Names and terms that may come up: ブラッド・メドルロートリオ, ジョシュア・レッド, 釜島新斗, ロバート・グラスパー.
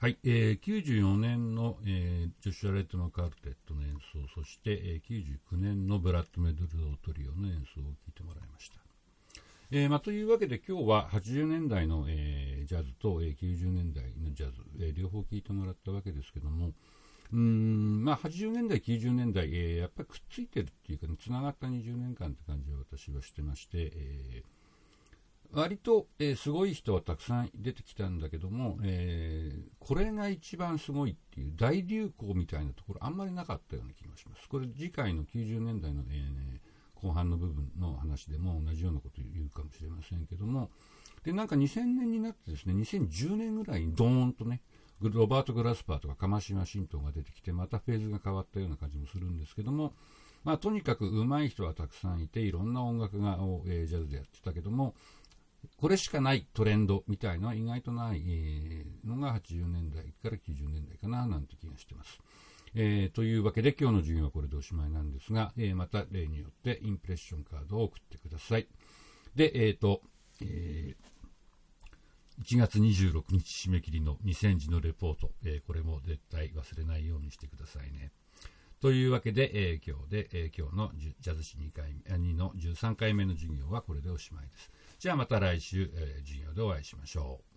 はい、94年の、ジョシュア・レッドのカルテットの演奏、そして、99年のブラッド・メドルロートリオの演奏を聴いてもらいました。というわけで今日は80年代の、ジャズと、90年代のジャズ、両方聴いてもらったわけですけども、80年代90年代、やっぱりくっついてるっていうか、ね、つながった20年間って感じは私はしてまして、割と、すごい人はたくさん出てきたんだけども、これが一番すごいっていう大流行みたいなところあんまりなかったような気がします。これ次回の90年代の、後半の部分の話でも同じようなこと言うかもしれませんけども、でなんか2000年になってですね、2010年ぐらいにドーンとね、ロバート・グラスパーとか釜島新斗が出てきて、またフェーズが変わったような感じもするんですけども、とにかく上手い人はたくさんいて、いろんな音楽を、ジャズでやってたけども、これしかないトレンドみたいのは意外とない、のが80年代から90年代かななんて気がしてます。というわけで今日の授業はこれでおしまいなんですが、また例によってインプレッションカードを送ってください。で、1月26日締め切りの2000字のレポート、これも絶対忘れないようにしてくださいね。というわけで、今日のジャズ史2の13回目の授業はこれでおしまいです。じゃあまた来週、授業でお会いしましょう。